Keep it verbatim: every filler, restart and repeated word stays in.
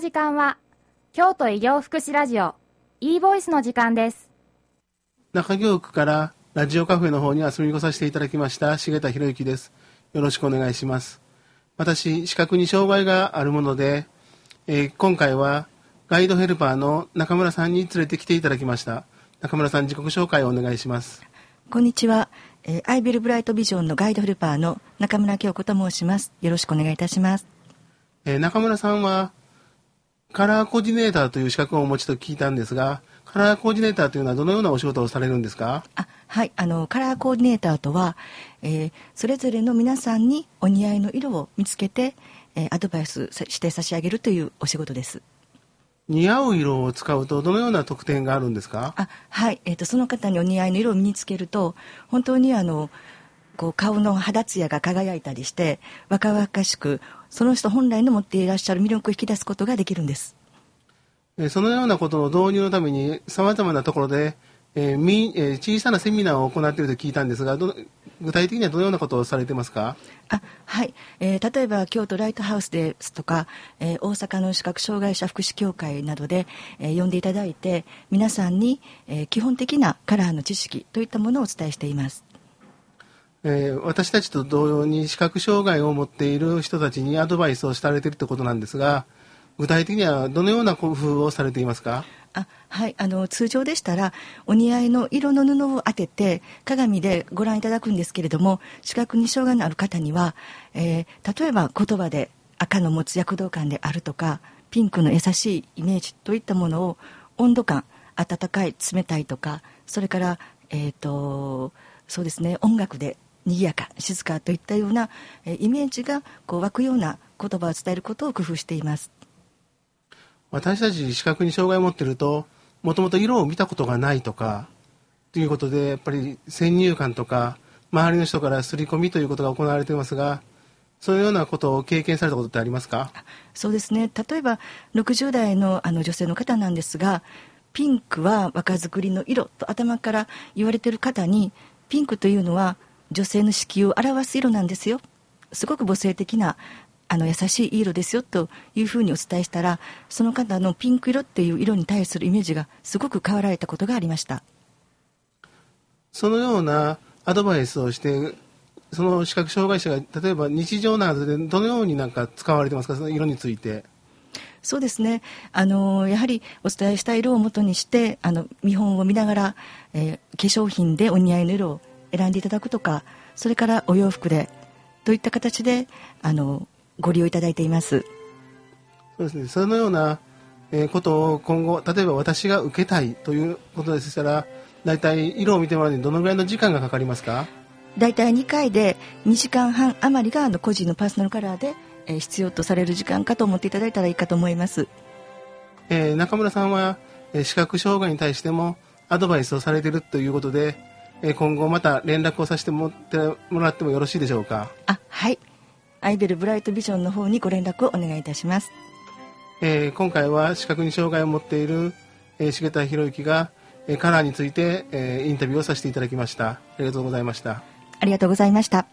の時間は京都医療福祉ラジオ e ボイスの時間です。中京区からラジオカフェの方に遊びに来させていただきました重田博之です。よろしくお願いします。私、視覚に障害があるもので、えー、今回はガイドヘルパーの中村さんに連れてきていただきました。中村さん、自己紹介をお願いします。こんにちは、えー、アイビルブライトビジョンのガイドヘルパーの中村京子と申します。よろしくお願いいたします。えー、中村さんはカラーコーディネーターという資格をお持ちと聞いたんですが、カラーコーディネーターというのはどのようなお仕事をされるんですか？あ、はい、あのカラーコーディネーターとは、えー、それぞれの皆さんにお似合いの色を見つけて、えー、アドバイスして差し上げるというお仕事です。似合う色を使うとどのような特典があるんですか？あ、はい、えーと、その方にお似合いの色を身につけると本当にあのこう顔の肌ツヤが輝いたりして若々しくその人本来の持っていらっしゃる魅力を引き出すことができるんです。そのようなことの導入のためにさまざまなところで、えーみえー、小さなセミナーを行っていると聞いたんですが、ど具体的にはどのようなことをされてますか？あ、はい、えー、例えば京都ライトハウスですとか、えー、大阪の視覚障害者福祉協会などで、えー、呼んでいただいて皆さんに、えー、基本的なカラーの知識といったものをお伝えしています。えー、私たちと同様に視覚障害を持っている人たちにアドバイスをされているということなんですが、具体的にはどのような工夫をされていますか？あ、はい、あの通常でしたらお似合いの色の布を当てて鏡でご覧いただくんですけれども、視覚に障害のある方には、えー、例えば言葉で赤の持つ躍動感であるとかピンクの優しいイメージといったものを温度感、温かい冷たいとか、それから、えーと、そうですね、音楽で賑やか静かといったようなイメージがこう湧くような言葉を伝えることを工夫しています。私たち視覚に障害を持っているともともと色を見たことがないとかということでやっぱり先入観とか周りの人から刷り込みということが行われていますが、そういうようなことを経験されたことってありますか？そうですね、例えばろくじゅう代 の, あの女性の方なんですが、ピンクは若作りの色と頭から言われている方に、ピンクというのは女性の子宮を表す色なんですよ、すごく母性的なあの優しい色ですよというふうにお伝えしたら、その方のピンク色っていう色に対するイメージがすごく変わられたことがありました。そのようなアドバイスをして、その視覚障害者が例えば日常などでどのようになんか使われてますか？その色について。そうですね、あのやはりお伝えした色をもとにしてあの見本を見ながら、えー、化粧品でお似合いの色を選んでいただくとか、それからお洋服でといった形であのご利用いただいています。そうですね、そのようなことを今後例えば私が受けたいということでしたら、だいたい色を見てもらうにどのぐらいの時間がかかりますか？だいたいにかいでにじかんはん余りがあの個人のパーソナルカラーで必要とされる時間かと思っていただいたらいいかと思います。えー、中村さんは視覚障害に対してもアドバイスをされているということで、今後また連絡をさせてもらってもよろしいでしょうか？あ、はい、アイベルブライトビジョンの方にご連絡をお願いいたします。えー、今回は視覚に障害を持っている、えー、重田博之が、えー、カラーについて、えー、インタビューをさせていただきました。ありがとうございました。ありがとうございました。